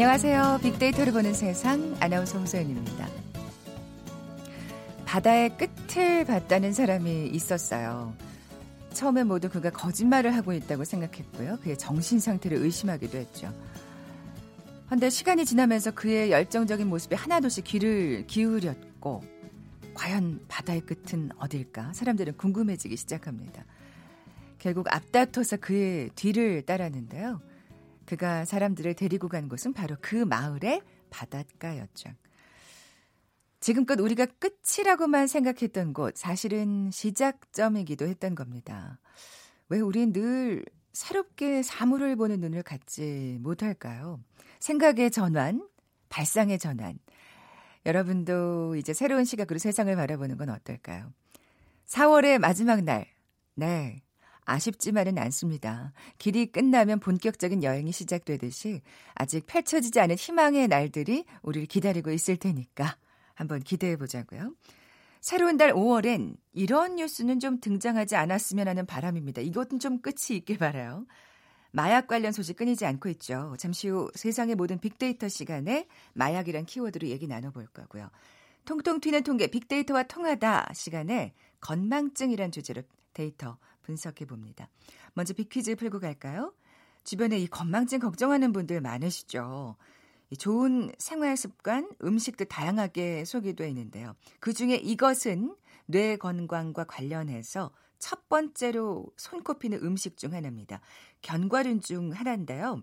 안녕하세요. 빅데이터를 보는 세상 아나운서 홍소연입니다. 바다의 끝을 봤다는 사람이 있었어요. 처음엔 모두 그가 거짓말을 하고 있다고 생각했고요. 그의 정신 상태를 의심하기도 했죠. 그런데 시간이 지나면서 그의 열정적인 모습에 하나둘씩 귀를 기울였고 과연 바다의 끝은 어딜까? 사람들은 궁금해지기 시작합니다. 결국 앞다퉈서 그의 뒤를 따랐는데요. 그가 사람들을 데리고 간 곳은 바로 그 마을의 바닷가였죠. 지금껏 우리가 끝이라고만 생각했던 곳, 사실은 시작점이기도 했던 겁니다. 왜 우린 늘 새롭게 사물을 보는 눈을 갖지 못할까요? 생각의 전환, 발상의 전환. 여러분도 이제 새로운 시각으로 세상을 바라보는 건 어떨까요? 4월의 마지막 날, 네, 아쉽지만은 않습니다. 길이 끝나면 본격적인 여행이 시작되듯이 아직 펼쳐지지 않은 희망의 날들이 우리를 기다리고 있을 테니까 한번 기대해보자고요. 새로운 달 5월엔 이런 뉴스는 좀 등장하지 않았으면 하는 바람입니다. 이것은 좀 끝이 있길 바라요. 마약 관련 소식 끊이지 않고 있죠. 잠시 후 세상의 모든 빅데이터 시간에 마약이란 키워드로 얘기 나눠볼 거고요. 통통 튀는 통계 빅데이터와 통하다 시간에 건망증이란 주제로 데이터 분석해봅니다. 먼저 빅퀴즈 풀고 갈까요? 주변에 이 건망증 걱정하는 분들 많으시죠. 좋은 생활습관, 음식도 다양하게 소개되어 있는데요. 그중에 이것은 뇌 건강과 관련해서 첫 번째로 손꼽히는 음식 중 하나입니다. 견과류 중 하나인데요.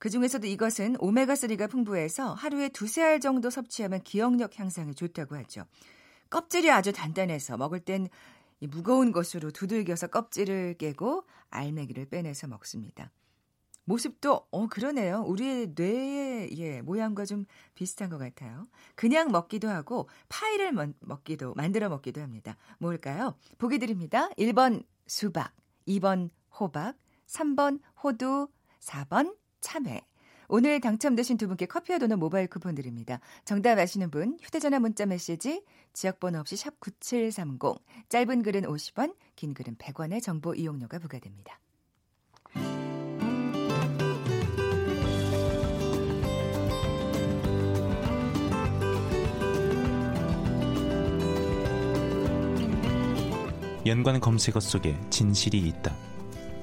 그중에서도 이것은 오메가3가 풍부해서 하루에 2-3알 정도 섭취하면 기억력 향상에 좋다고 하죠. 껍질이 아주 단단해서 먹을 땐 이 무거운 것으로 두들겨서 껍질을 깨고 알맹이를 빼내서 먹습니다. 모습도 그러네요. 우리의 뇌의 모양과 좀 비슷한 것 같아요. 그냥 먹기도 하고 파이를 만들어 먹기도 합니다. 뭘까요? 보기 드립니다. 1번 수박, 2번 호박, 3번 호두, 4번 참외. 오늘 당첨되신 두 분께 커피와 도넛 모바일 쿠폰 드립니다. 정답 아시는 분 휴대전화 문자 메시지 지역번호 없이 샵 9730 짧은 글은 50원 긴 글은 100원의 정보 이용료가 부과됩니다. 연관 검색어 속에 진실이 있다.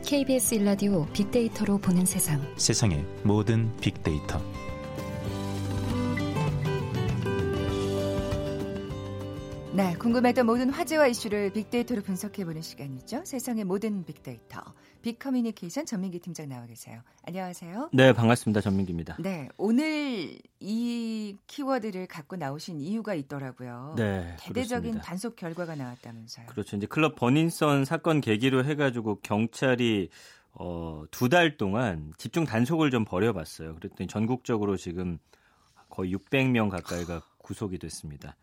KBS 1라디오 빅데이터로 보는 세상. 세상의 모든 빅데이터. 네, 궁금했던 모든 화제와 이슈를 빅데이터로 분석해보는 시간이죠. 세상의 모든 빅데이터. 빅커뮤니케이션 전민기 팀장 나와 계세요. 안녕하세요. 네, 반갑습니다. 전민기입니다. 네, 오늘 이 키워드를 갖고 나오신 이유가 있더라고요. 네, 대대적인 그렇습니다. 단속 결과가 나왔다면서요. 그렇죠. 이제 클럽 버닝썬 사건 계기로 해가지고 경찰이 2달 동안 집중 단속을 좀 벌여봤어요. 그랬더니 전국적으로 지금 거의 600명 가까이가 구속이 됐습니다.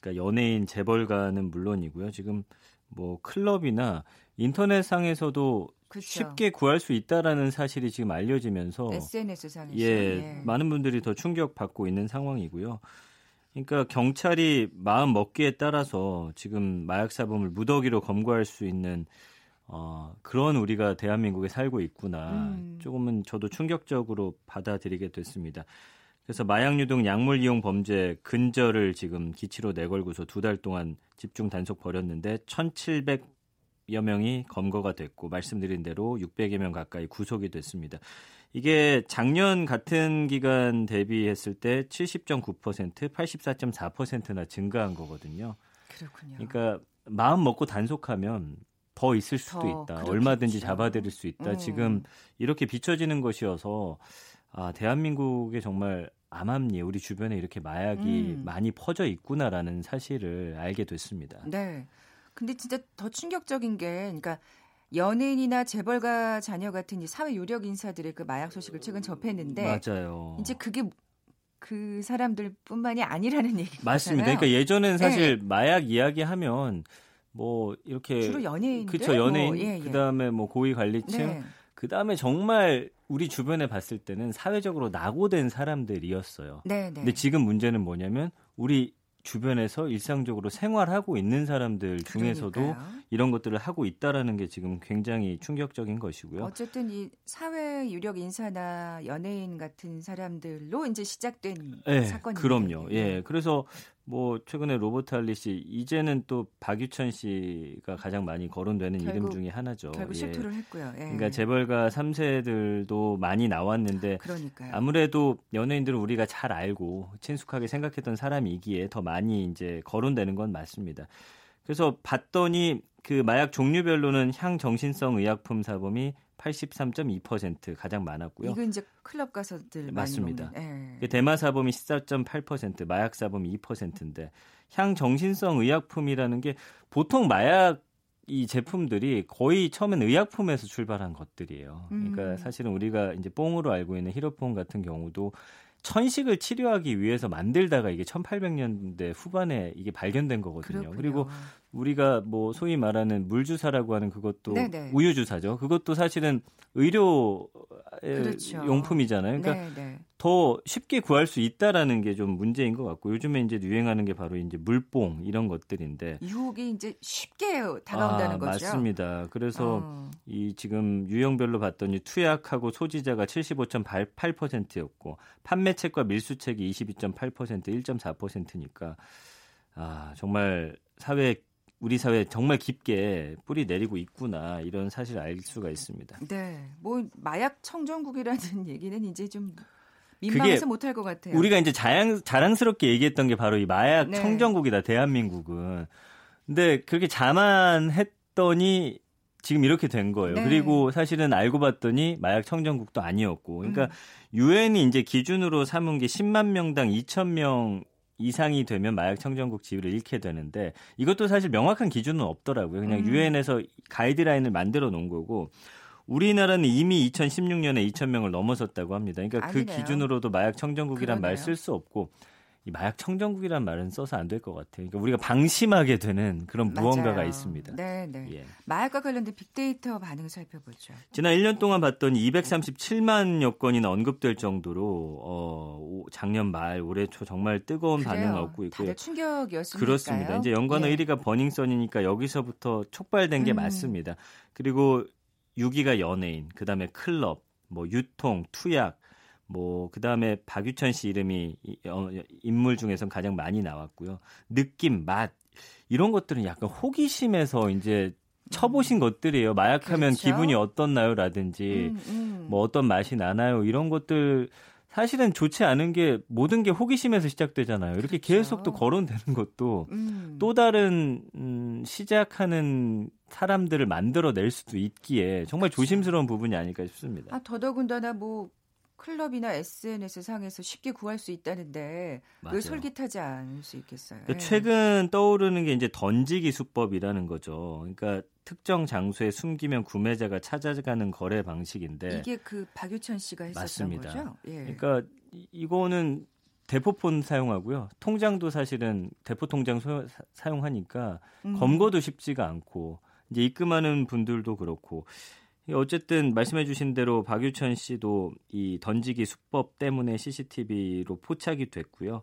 그러니까 연예인, 재벌가는 물론이고요. 지금 뭐 클럽이나 인터넷상에서도 그렇죠. 쉽게 구할 수 있다라는 사실이 지금 알려지면서 SNS상에서 많은 분들이 더 충격받고 있는 상황이고요. 그러니까 경찰이 마음 먹기에 따라서 지금 마약사범을 무더기로 검거할 수 있는 그런 우리가 대한민국에 살고 있구나. 조금은 저도 충격적으로 받아들이게 됐습니다. 그래서 마약유동 약물이용 범죄 근절을 지금 기치로 내걸고서 2달 동안 집중 단속 벌였는데 1,700여 명이 검거가 됐고 말씀드린 대로 600여 명 가까이 구속이 됐습니다. 이게 작년 같은 기간 대비했을 때 70.9%, 84.4%나 증가한 거거든요. 그렇군요. 그러니까 마음 먹고 단속하면 더 있을 수도 있다. 그렇겠죠. 얼마든지 잡아들일 수 있다. 지금 이렇게 비춰지는 것이어서 대한민국에 정말 암암리에 우리 주변에 이렇게 마약이 많이 퍼져 있구나라는 사실을 알게 됐습니다. 네. 근데 진짜 더 충격적인 게 그러니까 연예인이나 재벌가 자녀 같은 이 사회 요력 인사들의 그 마약 소식을 최근 접했는데 맞아요. 이제 그게 그 사람들뿐만이 아니라는 얘기잖아요. 맞습니다. 그러니까 예전엔 사실 마약 이야기하면 뭐 이렇게 주로 연예인들 그렇죠. 연예인 그다음에 뭐 고위 관리층 그다음에 정말 우리 주변에 봤을 때는 사회적으로 낙오된 사람들이었어요. 네네. 근데 지금 문제는 뭐냐면 우리 주변에서 일상적으로 생활하고 있는 사람들 중에서도 그러니까요. 이런 것들을 하고 있다라는 게 지금 굉장히 충격적인 것이고요. 어쨌든 이 사회 사회 유력 인사나 연예인 같은 사람들로 이제 시작된 네, 사건이에요. 그럼요. 예, 그래서 뭐 최근에 로버트 할리 씨, 이제는 또 박유천 씨가 가장 많이 거론되는 이름 중에 하나죠. 결국 예. 실토를 했고요. 예. 그러니까 재벌가 3세들도 많이 나왔는데 그러니까요. 아무래도 연예인들은 우리가 잘 알고 친숙하게 생각했던 사람이기에 더 많이 이제 거론되는 건 맞습니다. 그래서 봤더니 그 마약 종류별로는 향정신성 의약품 사범이 83.2% 가장 많았고요. 이거 이제 클럽 가서들 맞습니다. 많이 먹는. 예. 대마 사범이 14.8%, 마약 사범이 2%인데 향정신성 의약품이라는 게 보통 마약 이 제품들이 거의 처음엔 의약품에서 출발한 것들이에요. 그러니까 사실은 우리가 이제 뽕으로 알고 있는 히로뽕 같은 경우도 천식을 치료하기 위해서 만들다가 이게 1800년대 후반에 이게 발견된 거거든요. 그렇군요. 그리고 우리가 뭐 소위 말하는 물주사라고 하는 그것도 네네. 우유주사죠. 그것도 사실은 의료 그렇죠. 용품이잖아요. 그러니까 네네. 더 쉽게 구할 수 있다라는 게 좀 문제인 것 같고 요즘에 이제 유행하는 게 바로 이제 물뽕 이런 것들인데 유혹이 이제 쉽게 다가온다는 거죠. 맞습니다. 그래서 이 지금 유형별로 봤더니 투약하고 소지자가 75.8%였고 판매책과 밀수책이 22.8% 1.4%니까 아 정말 사회 우리 사회 정말 깊게 뿌리 내리고 있구나 이런 사실 알 수가 있습니다. 네, 뭐 마약 청정국이라는 얘기는 이제 좀 민망해서 못할 것 같아요. 우리가 이제 자랑스럽게 얘기했던 게 바로 이 마약 네. 청정국이다 대한민국은. 근데 그렇게 자만했더니 지금 이렇게 된 거예요. 네. 그리고 사실은 알고 봤더니 마약 청정국도 아니었고, 그러니까 유엔이 이제 기준으로 삼은 게 10만 명당 2천 명. 이상이 되면 마약 청정국 지위를 잃게 되는데 이것도 사실 명확한 기준은 없더라고요. 그냥 유엔에서 가이드라인을 만들어 놓은 거고 우리나라는 이미 2016년에 2,000명을 넘어섰다고 합니다. 그러니까 아니네요. 그 기준으로도 마약 청정국이란 말 쓸 수 없고 이 마약 청정국이란 말은 써서 안 될 것 같아요. 그러니까 우리가 방심하게 되는 그런 무언가가 맞아요. 있습니다. 네, 네. 예. 마약과 관련된 빅데이터 반응을 살펴보죠. 지난 1년 동안 봤더니 237만여 건이나 언급될 정도로 작년 말 올해 초 정말 뜨거운 그래요. 반응을 얻고 있고요. 다들 충격이었으니까요. 그렇습니다. 이제 연관어 예. 1위가 버닝썬이니까 여기서부터 촉발된 게 맞습니다. 그리고 6위가 연예인, 그다음에 클럽, 뭐 유통, 투약. 뭐 그다음에 박유천 씨 이름이 인물 중에선 가장 많이 나왔고요. 느낌, 맛 이런 것들은 약간 호기심에서 이제 쳐보신 것들이에요. 마약하면 그렇죠? 기분이 어떻나요라든지 뭐 어떤 맛이 나나요 이런 것들 사실은 좋지 않은 게 모든 게 호기심에서 시작되잖아요. 이렇게 그렇죠. 계속 또 거론되는 것도 또 다른 시작하는 사람들을 만들어낼 수도 있기에 정말 그렇죠. 조심스러운 부분이 아닐까 싶습니다. 아, 더더군다나 뭐. 클럽이나 SNS 상에서 쉽게 구할 수 있다는데 왜 솔깃하지 않을 수 있겠어요? 그러니까 최근 떠오르는 게 이제 던지기 수법이라는 거죠. 그러니까 특정 장소에 숨기면 구매자가 찾아가는 거래 방식인데 이게 그 박유천 씨가 했었던 맞습니다. 거죠? 예. 그러니까 이거는 대포폰 사용하고요. 통장도 사실은 대포 통장 사용하니까 검거도 쉽지가 않고 이제 입금하는 분들도 그렇고. 어쨌든 말씀해 주신 대로 박유천 씨도 이 던지기 수법 때문에 CCTV로 포착이 됐고요.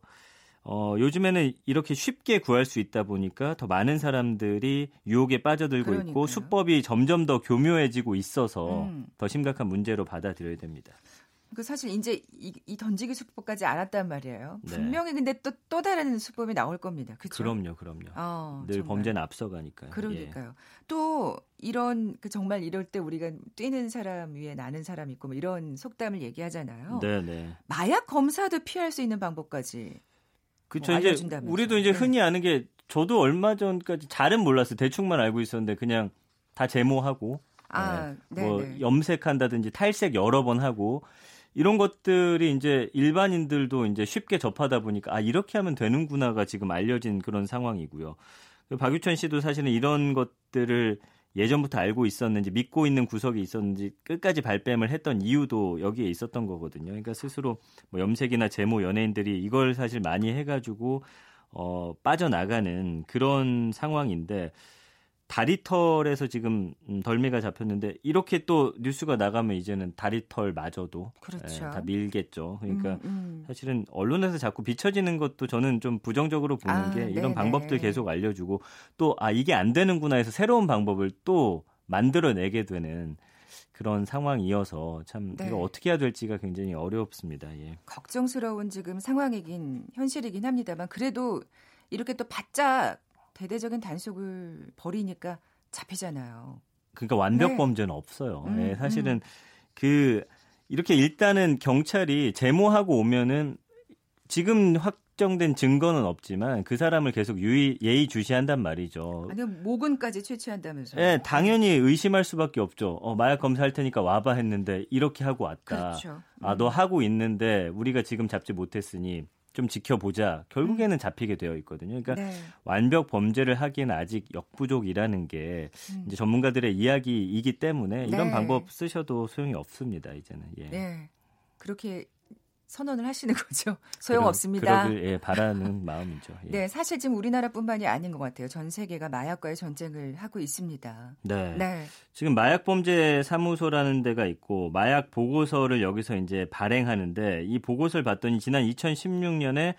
요즘에는 이렇게 쉽게 구할 수 있다 보니까 더 많은 사람들이 유혹에 빠져들고 그러니까요. 있고 수법이 점점 더 교묘해지고 있어서 더 심각한 문제로 받아들여야 됩니다. 그 사실 이제 이 던지기 수법까지 안 왔단 말이에요. 네. 분명히 근데 또 다른 수법이 나올 겁니다. 그렇죠? 그럼요. 늘 정말. 범죄는 앞서가니까요. 그러니까요. 예. 또 이런 그 정말 이럴 때 우리가 뛰는 사람 위에 나는 사람 있고 뭐 이런 속담을 얘기하잖아요. 네네. 마약 검사도 피할 수 있는 방법까지 그렇죠. 뭐 알려준다면서. 이제 우리도 이제 흔히 아는 게 저도 얼마 전까지 잘은 몰랐어요. 대충만 알고 있었는데 그냥 다 제모하고 네. 뭐 염색한다든지 탈색 여러 번 하고. 이런 것들이 이제 일반인들도 이제 쉽게 접하다 보니까 아 이렇게 하면 되는구나가 지금 알려진 그런 상황이고요. 박유천 씨도 사실은 이런 것들을 예전부터 알고 있었는지 믿고 있는 구석이 있었는지 끝까지 발뺌을 했던 이유도 여기에 있었던 거거든요. 그러니까 스스로 뭐 염색이나 제모 연예인들이 이걸 사실 많이 해가지고 빠져나가는 그런 상황인데 다리털에서 지금 덜미가 잡혔는데 이렇게 또 뉴스가 나가면 이제는 다리털마저도 그렇죠. 예, 다 밀겠죠. 그러니까 사실은 언론에서 자꾸 비춰지는 것도 저는 좀 부정적으로 보는 게 이런 네네. 방법들 계속 알려주고 또 이게 안 되는구나 해서 새로운 방법을 또 만들어내게 되는 그런 상황이어서 참 네. 이거 어떻게 해야 될지가 굉장히 어렵습니다. 예. 걱정스러운 지금 상황이긴 현실이긴 합니다만 그래도 이렇게 또 바짝 대대적인 단속을 벌이니까 잡히잖아요. 그러니까 완벽 네. 범죄는 없어요. 네, 사실은 그 이렇게 일단은 경찰이 제모하고 오면은 지금 확정된 증거는 없지만 그 사람을 계속 예의주시한단 말이죠. 아니 모근까지 채취한다면서요? 네, 당연히 의심할 수밖에 없죠. 마약 검사할 테니까 와봐 했는데 이렇게 하고 왔다. 그렇죠. 아, 너 하고 있는데 우리가 지금 잡지 못했으니 좀 지켜보자. 결국에는 잡히게 되어 있거든요. 그러니까 네. 완벽 범죄를 하기엔 아직 역부족이라는 게 이제 전문가들의 이야기이기 때문에 이런 네. 방법 쓰셔도 소용이 없습니다. 이제는. 예. 네, 그렇게 선언을 하시는 거죠. 소용없습니다. 그러길 예, 바라는 마음이죠. 예. 네, 사실 지금 우리나라뿐만이 아닌 것 같아요. 전 세계가 마약과의 전쟁을 하고 있습니다. 네, 네. 지금 마약범죄사무소라는 데가 있고 마약 보고서를 여기서 이제 발행하는데 이 보고서를 봤더니 지난 2016년에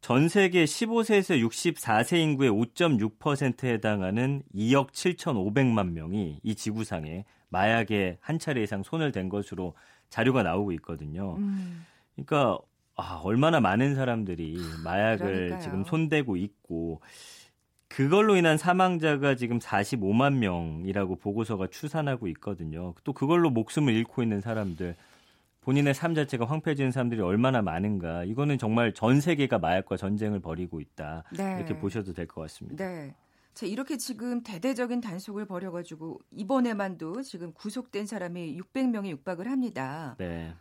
전 세계 15세에서 64세 인구의 5.6%에 해당하는 2억 7,500만 명이 이 지구상에 마약에 한 차례 이상 손을 댄 것으로 자료가 나오고 있거든요. 그러니까 얼마나 많은 사람들이 마약을 그러니까요. 지금 손대고 있고 그걸로 인한 사망자가 지금 45만 명이라고 보고서가 추산하고 있거든요. 또 그걸로 목숨을 잃고 있는 사람들, 본인의 삶 자체가 황폐해지는 사람들이 얼마나 많은가. 이거는 정말 전 세계가 마약과 전쟁을 벌이고 있다. 네. 이렇게 보셔도 될 것 같습니다. 네. 자, 이렇게 지금 대대적인 단속을 벌여가지고 이번에만도 지금 구속된 사람이 600명에 육박을 합니다. 네.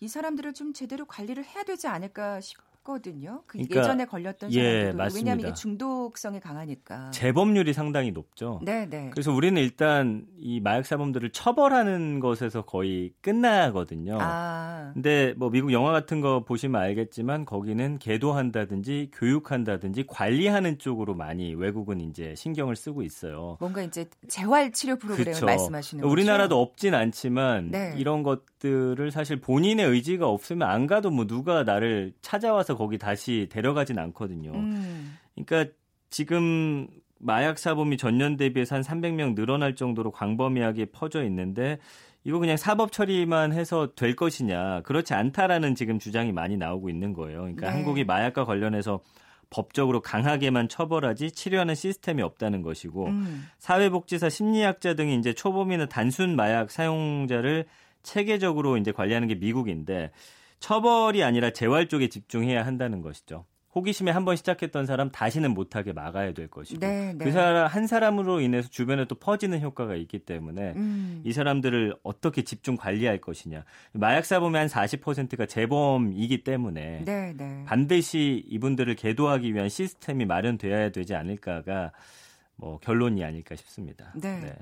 이 사람들을 좀 제대로 관리를 해야 되지 않을까 싶거든요. 그러니까, 예전에 걸렸던 사람들도. 예, 왜냐하면 이게 중독성이 강하니까. 재범률이 상당히 높죠. 네네. 그래서 우리는 일단 이 마약사범들을 처벌하는 것에서 거의 끝나거든요. 근데 뭐 미국 영화 같은 거 보시면 알겠지만 거기는 계도한다든지 교육한다든지 관리하는 쪽으로 많이 외국은 이제 신경을 쓰고 있어요. 뭔가 이제 재활치료 프로그램을 그쵸. 말씀하시는 거죠. 우리나라도 없진 않지만 네. 이런 것들을 사실 본인의 의지가 없으면 안 가도 뭐 누가 나를 찾아와서 거기 다시 데려가진 않거든요. 그러니까 지금 마약사범이 전년 대비해서 한 300명 늘어날 정도로 광범위하게 퍼져 있는데 이거 그냥 사법 처리만 해서 될 것이냐. 그렇지 않다라는 지금 주장이 많이 나오고 있는 거예요. 그러니까 네. 한국이 마약과 관련해서 법적으로 강하게만 처벌하지 치료하는 시스템이 없다는 것이고 사회복지사, 심리학자 등이 이제 초범이나 단순 마약 사용자를 체계적으로 이제 관리하는 게 미국인데 처벌이 아니라 재활 쪽에 집중해야 한다는 것이죠. 호기심에 한번 시작했던 사람 다시는 못하게 막아야 될 것이고 네, 네. 그 사람 한 사람으로 인해서 주변에 또 퍼지는 효과가 있기 때문에 이 사람들을 어떻게 집중 관리할 것이냐. 마약사범의 한 40%가 재범이기 때문에 네, 네. 반드시 이분들을 계도하기 위한 시스템이 마련되어야 되지 않을까가 뭐 결론이 아닐까 싶습니다. 네. 네.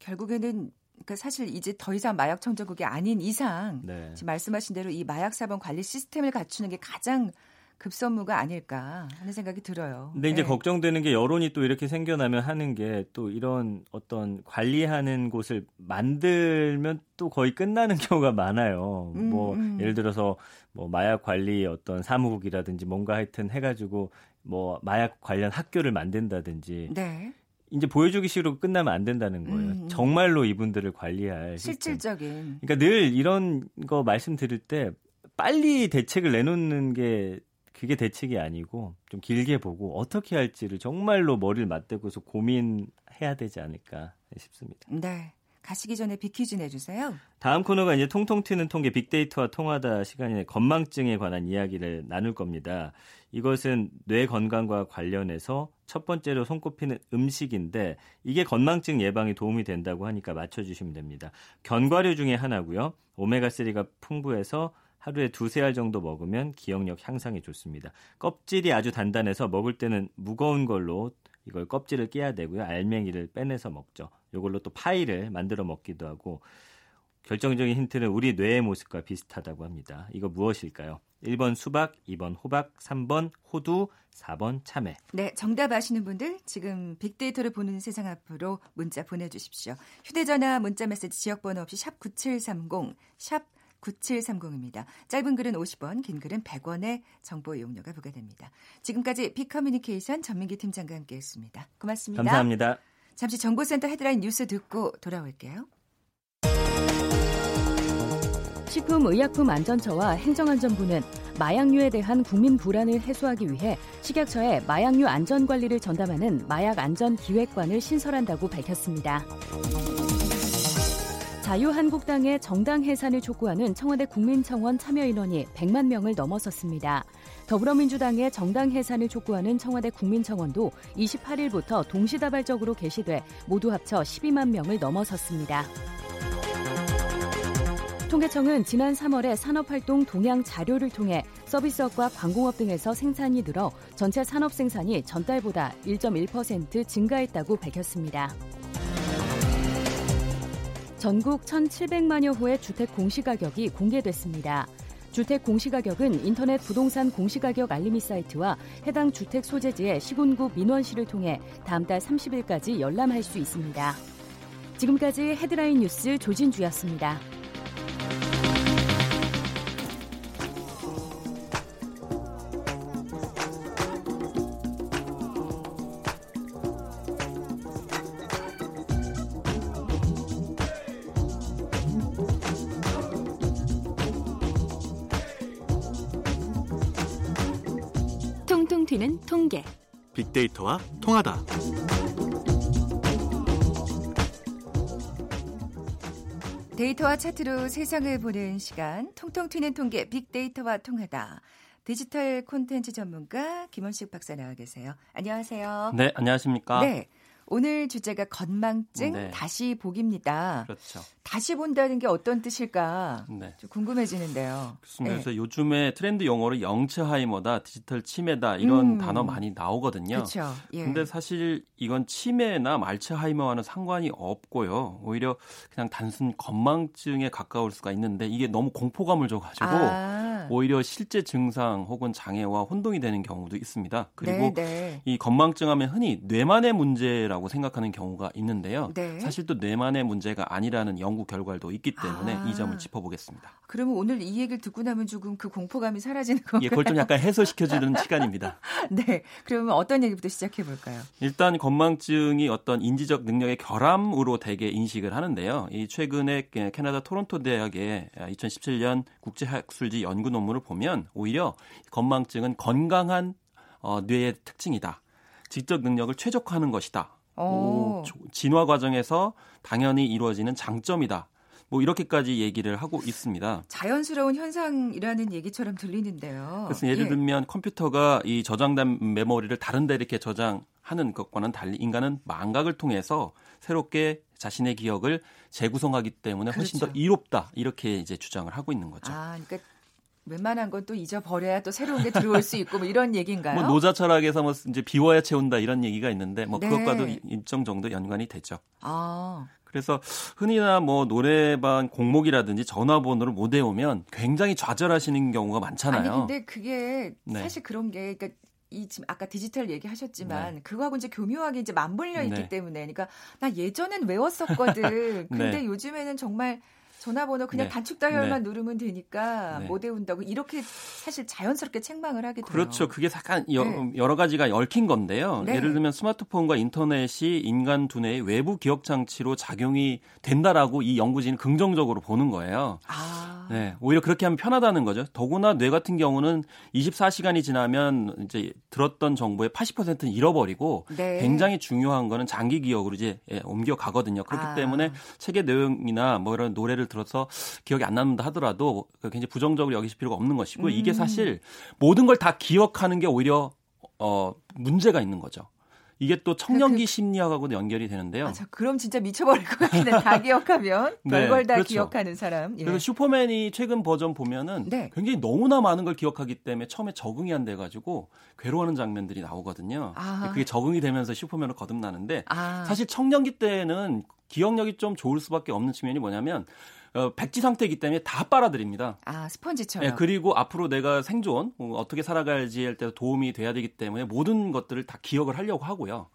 결국에는 그러니까 사실 이제 더 이상 마약 청정국이 아닌 이상 네. 지금 말씀하신 대로 이 마약사범 관리 시스템을 갖추는 게 가장 급선무가 아닐까 하는 생각이 들어요. 근데 이제 네. 걱정되는 게 여론이 또 이렇게 생겨나면 하는 게 또 이런 어떤 관리하는 곳을 만들면 또 거의 끝나는 경우가 많아요. 뭐 예를 들어서 뭐 마약 관리 어떤 사무국이라든지 뭔가 하여튼 해가지고 뭐 마약 관련 학교를 만든다든지. 네. 이제 보여주기 식으로 끝나면 안 된다는 거예요. 정말로 이분들을 관리할 실질적인. 그러니까 늘 이런 거 말씀드릴 때 빨리 대책을 내놓는 게 그게 대책이 아니고 좀 길게 보고 어떻게 할지를 정말로 머리를 맞대고서 고민해야 되지 않을까 싶습니다. 네. 가시기 전에 빅퀴즈 내주세요. 다음 코너가 이제 통통 튀는 통계 빅데이터와 통하다 시간에 건망증에 관한 이야기를 나눌 겁니다. 이것은 뇌 건강과 관련해서 첫 번째로 손꼽히는 음식인데 이게 건망증 예방에 도움이 된다고 하니까 맞춰주시면 됩니다. 견과류 중에 하나고요. 오메가3가 풍부해서 하루에 2-3알 정도 먹으면 기억력 향상에 좋습니다. 껍질이 아주 단단해서 먹을 때는 무거운 걸로 이걸 껍질을 깨야 되고요. 알맹이를 빼내서 먹죠. 이걸로 또 파이를 만들어 먹기도 하고 결정적인 힌트는 우리 뇌의 모습과 비슷하다고 합니다. 이거 무엇일까요? 1번 수박, 2번 호박, 3번 호두, 4번 참외. 네, 정답 아시는 분들 지금 빅데이터를 보는 세상 앞으로 문자 보내주십시오. 휴대전화, 문자메시지, 지역번호 없이 샵 9730, 샵 9730입니다. 짧은 글은 50원, 긴 글은 100원의 정보 이용료가 부과됩니다. 지금까지 빅커뮤니케이션 전민기 팀장과 함께했습니다. 고맙습니다. 감사합니다. 잠시 정보센터 헤드라인 뉴스 듣고 돌아올게요. 식품의약품안전처와 행정안전부는 마약류에 대한 국민 불안을 해소하기 위해 식약처에 마약류 안전관리를 전담하는 마약안전기획관을 신설한다고 밝혔습니다. 자유한국당의 정당 해산을 촉구하는 청와대 국민청원 참여인원이 100만 명을 넘어섰습니다. 더불어민주당의 정당 해산을 촉구하는 청와대 국민청원도 28일부터 동시다발적으로 개시돼 모두 합쳐 12만 명을 넘어섰습니다. 통계청은 지난 3월에 산업활동 동향 자료를 통해 서비스업과 광공업 등에서 생산이 늘어 전체 산업 생산이 전달보다 1.1% 증가했다고 밝혔습니다. 전국 1,700만여 호의 주택 공시가격이 공개됐습니다. 주택 공시가격은 인터넷 부동산 공시가격 알림이 사이트와 해당 주택 소재지의 시군구 민원실을 통해 다음 달 30일까지 열람할 수 있습니다. 지금까지 헤드라인 뉴스 조진주였습니다. 통통 튀는 통계. 빅데이터와 통하다. 데이터와 차트로 세상을 보는 시간. 통통 튀는 통계. 빅데이터와 통하다. 디지털 콘텐츠 전문가 김원식 박사 나와 계세요. 안녕하세요. 네, 안녕하십니까. 네. 오늘 주제가 건망증 다시 보기입니다. 그렇죠. 다시 본다는 게 어떤 뜻일까 좀 궁금해지는데요. 그렇습니다. 그래서 요즘에 트렌드 용어로 영츠하이머다, 디지털 치매다 이런 단어 많이 나오거든요. 그렇죠. 근데 사실 이건 치매나 말츠하이머와는 상관이 없고요. 오히려 그냥 단순 건망증에 가까울 수가 있는데 이게 너무 공포감을 줘가지고 오히려 실제 증상 혹은 장애와 혼동이 되는 경우도 있습니다. 그리고 이 건망증하면 흔히 뇌만의 문제라고 생각하는 경우가 있는데요. 사실 또 뇌만의 문제가 아니라는 연구 결과도 있기 때문에 이 점을 짚어보겠습니다. 그러면 오늘 이 얘기를 듣고 나면 조금 그 공포감이 사라지는 건가요? 예, 그걸 좀 약간 해소시켜주는 시간입니다. 네, 그러면 어떤 얘기부터 시작해볼까요? 일단 건망증이 어떤 인지적 능력의 결함으로 대개 인식을 하는데요. 이 최근에 캐나다 토론토 대학의 2017년 국제학술지 연구 논문을 보면 오히려 건망증은 건강한 뇌의 특징이다. 지적 능력을 최적화하는 것이다. 진화 과정에서 당연히 이루어지는 장점이다. 뭐 이렇게까지 얘기를 하고 있습니다. 자연스러운 현상이라는 얘기처럼 들리는데요. 그래서 예를 들면 컴퓨터가 이 저장된 메모리를 다른 데 이렇게 저장하는 것과는 달리 인간은 망각을 통해서 새롭게 자신의 기억을 재구성하기 때문에 훨씬 더 이롭다. 이렇게 이제 주장을 하고 있는 거죠. 아, 그러니까 웬만한 건 또 잊어버려야 또 새로운 게 들어올 수 있고 뭐 이런 얘기인가요? 뭐 노자 철학에서 뭐 이제 비워야 채운다 이런 얘기가 있는데 뭐 그것과도 일정 정도 연관이 되죠. 아. 그래서 흔히나 뭐 노래방 공목이라든지 전화번호를 못 외우면 굉장히 좌절하시는 경우가 많잖아요. 아니 근데 그게 사실 그런 게 그러니까 이 지금 아까 디지털 얘기하셨지만 그거하고 이제 교묘하게 이제 맞물려 있기 때문에 그러니까 나 예전엔 외웠었거든. 근데 요즘에는 정말 전화번호 그냥 단축 다이얼만 누르면 되니까 못 외운다고 이렇게 사실 자연스럽게 책망을 하게 돼요. 그렇죠. 그게 약간 여러 가지가 얽힌 건데요. 예를 들면 스마트폰과 인터넷이 인간 두뇌의 외부 기억 장치로 작용이 된다라고 이 연구진은 긍정적으로 보는 거예요. 오히려 그렇게 하면 편하다는 거죠. 더구나 뇌 같은 경우는 24시간이 지나면 이제 들었던 정보의 80%는 잃어버리고 굉장히 중요한 거는 장기 기억으로 이제 옮겨가거든요. 그렇기 때문에 책의 내용이나 뭐 이런 노래를 들어서 기억이 안 남는다 하더라도 굉장히 부정적으로 여기실 필요가 없는 것이고 이게 사실 모든 걸 다 기억하는 게 오히려 문제가 있는 거죠. 이게 또 청년기 심리학하고도 연결이 되는데요. 그럼 진짜 미쳐버릴 것 같긴 해. 다 기억하면 별걸 다 기억하는 사람. 그래서 슈퍼맨이 최근 버전 보면은 굉장히 너무나 많은 걸 기억하기 때문에 처음에 적응이 안 돼가지고 괴로워하는 장면들이 나오거든요. 그게 적응이 되면서 슈퍼맨으로 거듭나는데 사실 청년기 때는 기억력이 좀 좋을 수밖에 없는 측면이 뭐냐면 백지 상태이기 때문에 다 빨아들입니다. 스펀지처럼. 그리고 앞으로 내가 생존, 어떻게 살아갈지 할 때 도움이 돼야 되기 때문에 모든 것들을 다 기억을 하려고 하고요.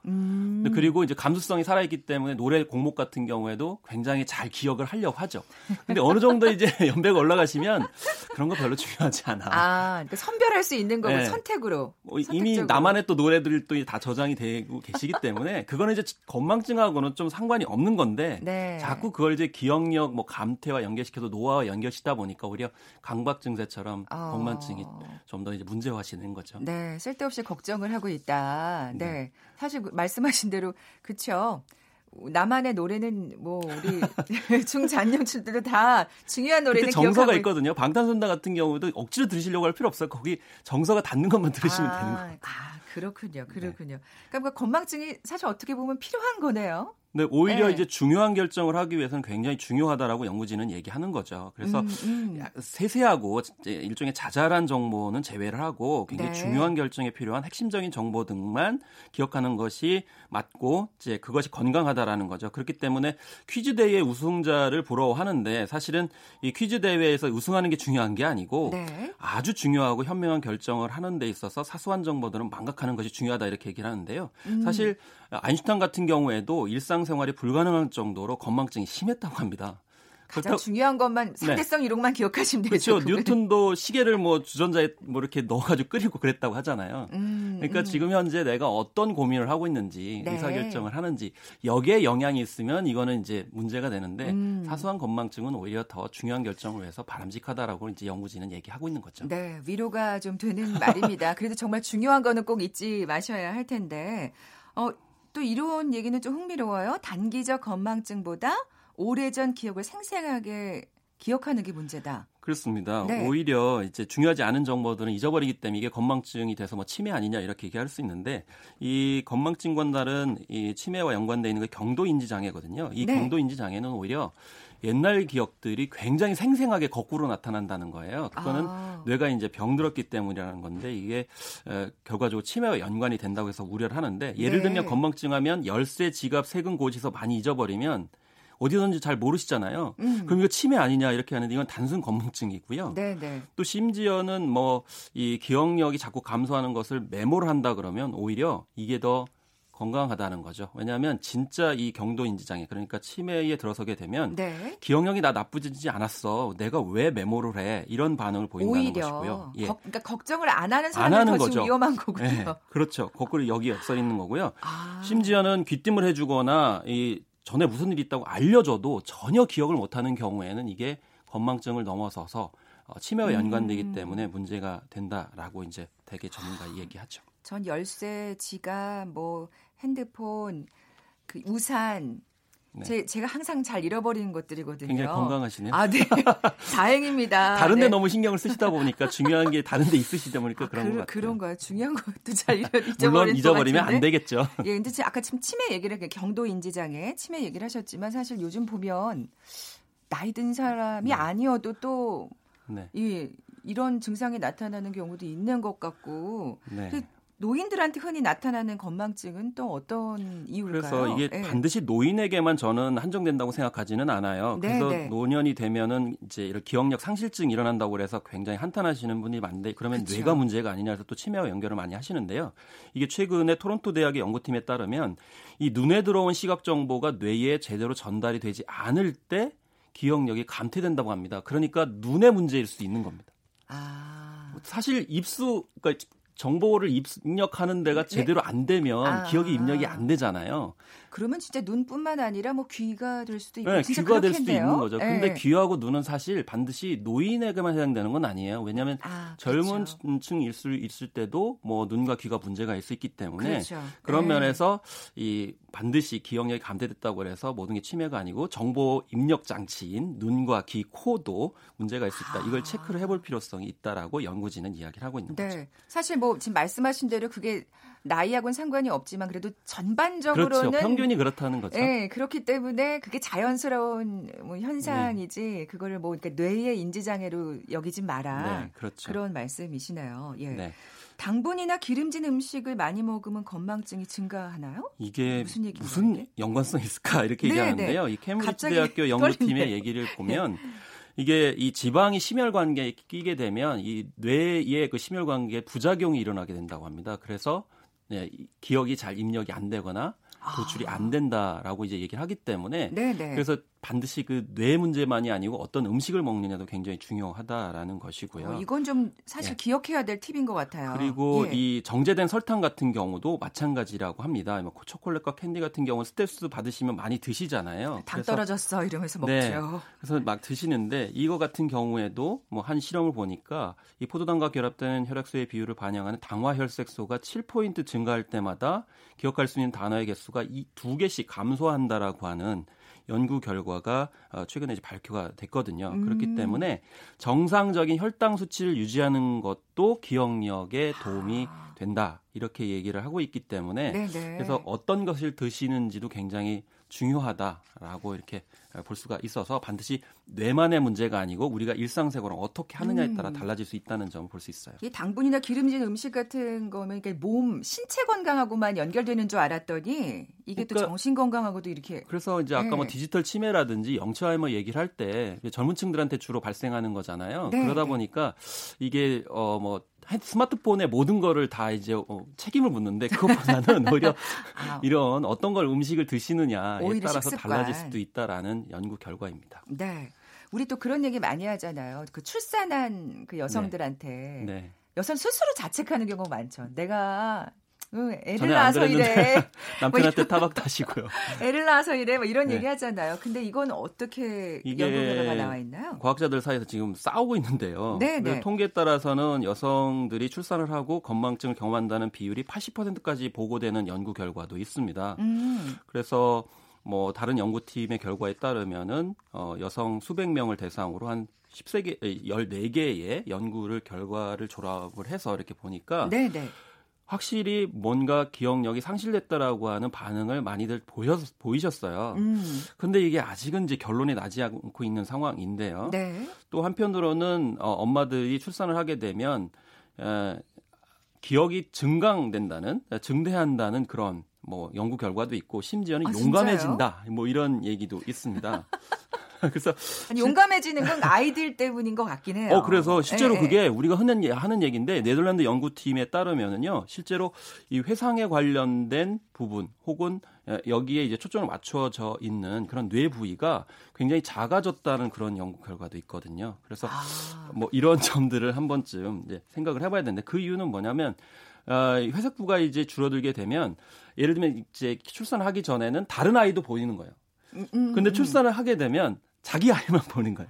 그리고 이제 감수성이 살아있기 때문에 노래 공목 같은 경우에도 굉장히 잘 기억을 하려고 하죠. 근데 어느 정도 이제 연배가 올라가시면 그런 거 별로 중요하지 않아. 그러니까 선별할 수 있는 거고 선택으로. 이미 나만의 또 노래들도 다 저장이 되고 계시기 때문에 그거는 이제 건망증하고는 좀 상관이 없는 건데 자꾸 그걸 이제 기억력, 뭐 감퇴 상태와 연결시켜서 노화와 연결시다 보니까 오히려 강박 증세처럼 공만증이 좀 더 이제 문제화시는 거죠. 네, 쓸데없이 걱정을 하고 있다. 네, 네. 사실 말씀하신 대로 그렇죠. 나만의 노래는 뭐 우리 중장년층들도 다 중요한 노래는 정서가 있거든요. 방탄소년단 같은 경우도 억지로 들으시려고 할 필요 없어요. 거기 정서가 닿는 것만 들으시면 되는 거예요. 아, 그렇군요. 그렇군요. 네. 그러니까 건망증이 사실 어떻게 보면 필요한 거네요. 네, 오히려 네. 이제 중요한 결정을 하기 위해서는 굉장히 중요하다라고 연구진은 얘기하는 거죠. 그래서 세세하고 일종의 자잘한 정보는 제외를 하고 굉장히 네. 중요한 결정에 필요한 핵심적인 정보 등만 기억하는 것이 맞고 이제 그것이 건강하다라는 거죠. 그렇기 때문에 퀴즈 대회 우승자를 보러 하는데 사실은 이 퀴즈 대회에서 우승하는 게 중요한 게 아니고 네. 아주 중요하고 현명한 결정을 하는 데 있어서 사소한 정보들은 망각하는 것이 중요하다 이렇게 얘기를 하는데요. 사실 아인슈타인 같은 경우에도 일상생활이 불가능할 정도로 건망증이 심했다고 합니다. 가장 중요한 것만 상대성 이론만 네. 기억하시면 되죠. 그렇죠. 뉴턴도 시계를 뭐 주전자에 뭐 이렇게 넣어가지고 끓이고 그랬다고 하잖아요. 그러니까 지금 현재 내가 어떤 고민을 하고 있는지 네. 의사결정을 하는지 여기에 영향이 있으면 이거는 이제 문제가 되는데 사소한 건망증은 오히려 더 중요한 결정을 위해서 바람직하다라고 이제 연구진은 얘기하고 있는 거죠. 네, 위로가 좀 되는 말입니다. 그래도 정말 중요한 거는 꼭 잊지 마셔야 할 텐데. 또 이런 얘기는 좀 흥미로워요. 단기적 건망증보다 오래전 기억을 생생하게 기억하는 게 문제다. 그렇습니다. 네. 오히려 이제 중요하지 않은 정보들은 잊어버리기 때문에 이게 건망증이 돼서 뭐 치매 아니냐 이렇게 얘기할 수 있는데 이 건망증과는 다른 이 치매와 연관되어 있는 게 경도 인지 장애거든요. 이 네. 경도 인지 장애는 오히려 옛날 기억들이 굉장히 생생하게 거꾸로 나타난다는 거예요. 그거는 뇌가 이제 병들었기 때문이라는 건데 이게 결과적으로 치매와 연관이 된다고 해서 우려를 하는데 예를 들면 네. 건망증하면 열쇠, 지갑, 세금, 고지서 많이 잊어버리면 어디든지 잘 모르시잖아요. 그럼 이거 치매 아니냐 이렇게 하는데 이건 단순 건망증이고요. 네네. 또 심지어는 뭐 이 기억력이 자꾸 감소하는 것을 메모를 한다 그러면 오히려 이게 더 건강하다는 거죠. 왜냐하면 진짜 이 경도 인지 장애 그러니까 치매에 들어서게 되면 네. 기억력이 나 나쁘지 않았어. 내가 왜 메모를 해? 이런 반응을 보인다는 오히려 것이고요. 예. 그러니까 걱정을 안 하는 사람이 더 지금 위험한 거군요. 네. 그렇죠. 거꾸로 여기 엮여 있는 거고요. 심지어는 귀띔을 해주거나 이 전에 무슨 일이 있다고 알려줘도 전혀 기억을 못하는 경우에는 이게 건망증을 넘어서서 치매와 연관되기 때문에 문제가 된다라고 이제 되게 전문가 얘기하죠. 전 열쇠, 지갑, 뭐 핸드폰, 그 우산. 네. 제가 항상 잘 잃어버리는 것들이거든요. 굉장히 건강하시네요. 아, 네. 다행입니다. 다른데 네. 너무 신경을 쓰시다 보니까 중요한 게 다른데 있으시다 보니까 그런 것 같아요. 그런 거예요. 중요한 것도 잘 잊어버리는 것 같은데. 물론 잊어버리면 안 되겠죠. 예, 근데 아까 지금 치매 얘기를 경도 인지장애 치매 얘기를 하셨지만 사실 요즘 보면 나이 든 사람이 네. 아니어도 또 네. 예, 이런 증상이 나타나는 경우도 있는 것 같고. 네. 노인들한테 흔히 나타나는 건망증은 또 어떤 이유일까요? 그래서 이게 네. 반드시 노인에게만 저는 한정된다고 생각하지는 않아요. 네, 그래서 네. 노년이 되면은 이제 이런 기억력 상실증이 일어난다고 그래서 굉장히 한탄하시는 분이 많은데 그러면 그쵸. 뇌가 문제가 아니냐 해서 또 치매와 연결을 많이 하시는데요. 이게 최근에 토론토 대학의 연구팀에 따르면 이 눈에 들어온 시각 정보가 뇌에 제대로 전달이 되지 않을 때 기억력이 감퇴된다고 합니다. 그러니까 눈의 문제일 수도 있는 겁니다. 사실 그러니까 정보를 입력하는 데가 제대로 안 되면 기억이 입력이 안 되잖아요. 그러면 진짜 눈뿐만 아니라 뭐 귀가 될 수도 있고 네, 진짜 귀가 될 수도 있는 거죠. 네. 근데 귀하고 눈은 사실 반드시 노인에게만 해당되는 건 아니에요. 왜냐하면 젊은 그렇죠. 층일 수 있을 때도 뭐 눈과 귀가 문제가 있을 수 있기 때문에 그렇죠. 그런 네. 면에서 이 반드시 기억력이 감퇴됐다고 해서 모든 게 치매가 아니고 정보 입력 장치인 눈과 귀, 코도 문제가 있을 수 있다. 이걸 체크를 해볼 필요성이 있다라고 연구진은 이야기를 하고 있는 네. 거죠. 사실 뭐 지금 말씀하신 대로 그게 나이하고는 상관이 없지만 그래도 전반적으로는 그렇죠. 평균이 그렇다는 거죠. 네, 그렇기 때문에 그게 자연스러운 뭐 현상이지 네. 그거를 뭐 그러니까 뇌의 인지장애로 여기지 마라. 네, 그렇죠. 그런 말씀이시네요. 예. 네. 당분이나 기름진 음식을 많이 먹으면 건망증이 증가하나요? 이게 무슨 연관성이 있을까 이렇게 네, 얘기하는데요. 네. 이 케임브리지 대학교 연구팀의 얘기를 보면 이게 이 지방이 심혈관계에 끼게 되면 이 뇌의 그 심혈관계에 부작용이 일어나게 된다고 합니다. 그래서 네, 기억이 잘 입력이 안 되거나 도출이 안 된다라고 이제 얘기를 하기 때문에 네네. 그래서 반드시 그 뇌 문제만이 아니고 어떤 음식을 먹느냐도 굉장히 중요하다라는 것이고요. 이건 좀 사실 기억해야 될 팁인 것 같아요. 그리고 이 정제된 설탕 같은 경우도 마찬가지라고 합니다. 뭐 초콜릿과 캔디 같은 경우는 스트레스 받으시면 많이 드시잖아요. 당 떨어졌어 이러면서 먹죠. 네, 그래서 막 드시는데 이거 같은 경우에도 뭐 한 실험을 보니까 이 포도당과 결합된 혈액수의 비율을 반영하는 당화혈색소가 7포인트 증가할 때마다 기억할 수 있는 단어의 개수가 이 2개씩 감소한다라고 하는 연구 결과가 최근에 이제 발표가 됐거든요. 그렇기 때문에 정상적인 혈당 수치를 유지하는 것도 기억력에 도움이 된다. 이렇게 얘기를 하고 있기 때문에 네네. 그래서 어떤 것을 드시는지도 굉장히 중요하다라고 이렇게 볼 수가 있어서 반드시 뇌만의 문제가 아니고 우리가 일상생활을 어떻게 하느냐에 따라 달라질 수 있다는 점을 볼 수 있어요. 이 당분이나 기름진 음식 같은 거면 그러니까 몸, 신체 건강하고만 연결되는 줄 알았더니 이게 그러니까, 또 정신 건강하고도 이렇게. 그래서 이제 아까 뭐 디지털 치매라든지 영체화이머 얘기를 할 때 젊은 층들한테 주로 발생하는 거잖아요. 네. 그러다 보니까 이게 뭐 스마트폰에 모든 거를 다 이제 책임을 묻는데 그것보다는 오히려 이런 어떤 걸 음식을 드시느냐에 따라서 식습관. 달라질 수도 있다라는 연구 결과입니다. 네, 우리 또 그런 얘기 많이 하잖아요. 그 출산한 그 여성들한테 네. 여성 스스로 자책하는 경우가 많죠. 내가 애를 낳아서 이래. 남편한테 타박 다시고요. 애를 낳아서 이래. 뭐 이런 얘기 하잖아요. 근데 이건 어떻게 연구 결과가 나와 있나요? 과학자들 사이에서 지금 싸우고 있는데요. 네. 통계에 따라서는 여성들이 출산을 하고 건망증을 경험한다는 비율이 80%까지 보고되는 연구 결과도 있습니다. 그래서 뭐 다른 연구팀의 결과에 따르면은 여성 수백 명을 대상으로 한 14개의 연구를 결과를 조합을 해서 이렇게 보니까 네. 확실히 뭔가 기억력이 상실됐다라고 하는 반응을 많이들 보이셨어요. 근데 이게 아직은 이제 결론이 나지 않고 있는 상황인데요. 네. 또 한편으로는 엄마들이 출산을 하게 되면 기억이 증강된다는, 증대한다는 그런 뭐 연구 결과도 있고 심지어는 용감해진다. 뭐 이런 얘기도 있습니다. 그래서 아니, 용감해지는 건 아이들 때문인 것 같긴 해요. 그래서 실제로 그게 우리가 흔히 하는 얘기인데 네덜란드 연구팀에 따르면은요, 실제로 이 회상에 관련된 부분 혹은 여기에 이제 초점을 맞춰져 있는 그런 뇌 부위가 굉장히 작아졌다는 그런 연구 결과도 있거든요. 그래서 뭐 이런 점들을 한 번쯤 이제 생각을 해봐야 되는데 그 이유는 뭐냐면. 회색부가 이제 줄어들게 되면 예를 들면 이제 출산하기 전에는 다른 아이도 보이는 거예요. 근데 출산을 하게 되면 자기 아이만 보는 거예요.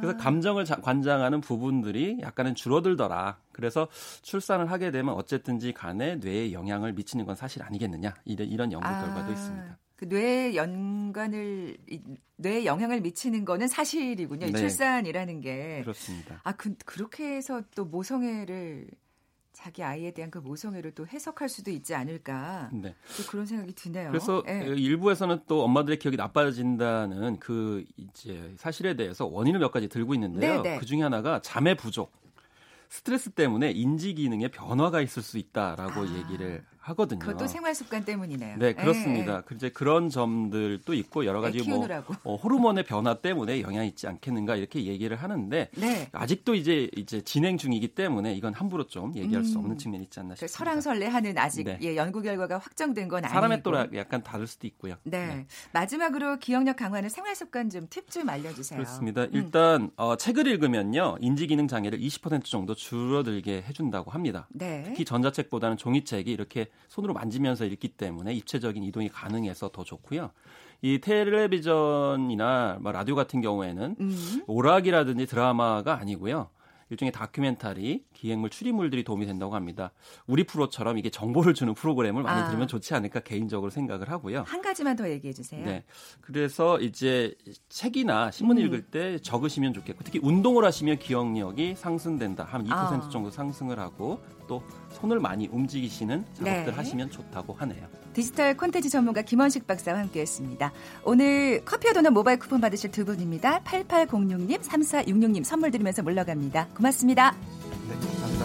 그래서 감정을 관장하는 부분들이 약간은 줄어들더라. 그래서 출산을 하게 되면 어쨌든지 간에 뇌에 영향을 미치는 건 사실 아니겠느냐. 이런 연구 결과도 있습니다. 그 뇌에 영향을 미치는 거는 사실이군요. 네. 출산이라는 게. 그렇습니다. 그렇게 해서 또 모성애를 자기 아이에 대한 그 모성애를 또 해석할 수도 있지 않을까. 네. 또 그런 생각이 드네요. 그래서 일부에서는 또 엄마들의 기억이 나빠진다는 그 이제 사실에 대해서 원인을 몇 가지 들고 있는데요. 네. 그 중에 하나가 잠의 부족, 스트레스 때문에 인지 기능의 변화가 있을 수 있다라고 얘기를 하거든요. 그것도 생활 습관 때문이네요. 네, 그렇습니다. 이제 그런 점들도 있고 여러 가지 뭐 호르몬의 변화 때문에 영향이 있지 않겠는가 이렇게 얘기를 하는데 네. 아직도 이제 진행 중이기 때문에 이건 함부로 좀 얘기할 수 없는 측면이 있지 않나 싶습니다. 설왕설래하는 아직 연구 결과가 확정된 건 아니고 사람에 따라 약간 다를 수도 있고요. 네. 마지막으로 기억력 강화는 생활 습관 좀 팁 좀 알려주세요. 그렇습니다. 일단 책을 읽으면요 인지 기능 장애를 20% 정도 줄어들게 해준다고 합니다. 네. 특히 전자책보다는 종이책이 이렇게 손으로 만지면서 읽기 때문에 입체적인 이동이 가능해서 더 좋고요. 이 텔레비전이나 라디오 같은 경우에는 오락이라든지 드라마가 아니고요. 일종의 다큐멘터리, 기획물, 추리물들이 도움이 된다고 합니다. 우리 프로처럼 이게 정보를 주는 프로그램을 많이 들으면 좋지 않을까 개인적으로 생각을 하고요. 한 가지만 더 얘기해 주세요. 네. 그래서 이제 책이나 신문 읽을 때 적으시면 좋겠고 특히 운동을 하시면 기억력이 상승된다. 한 2% 정도 상승을 하고 또 손을 많이 움직이시는 작업들 하시면 좋다고 하네요. 디지털 콘텐츠 전문가 김원식 박사와 함께했습니다. 오늘 커피와 도넛 모바일 쿠폰 받으실 두 분입니다. 8806님, 3466님 선물 드리면서 물러갑니다. 고맙습니다. 네, 감사합니다.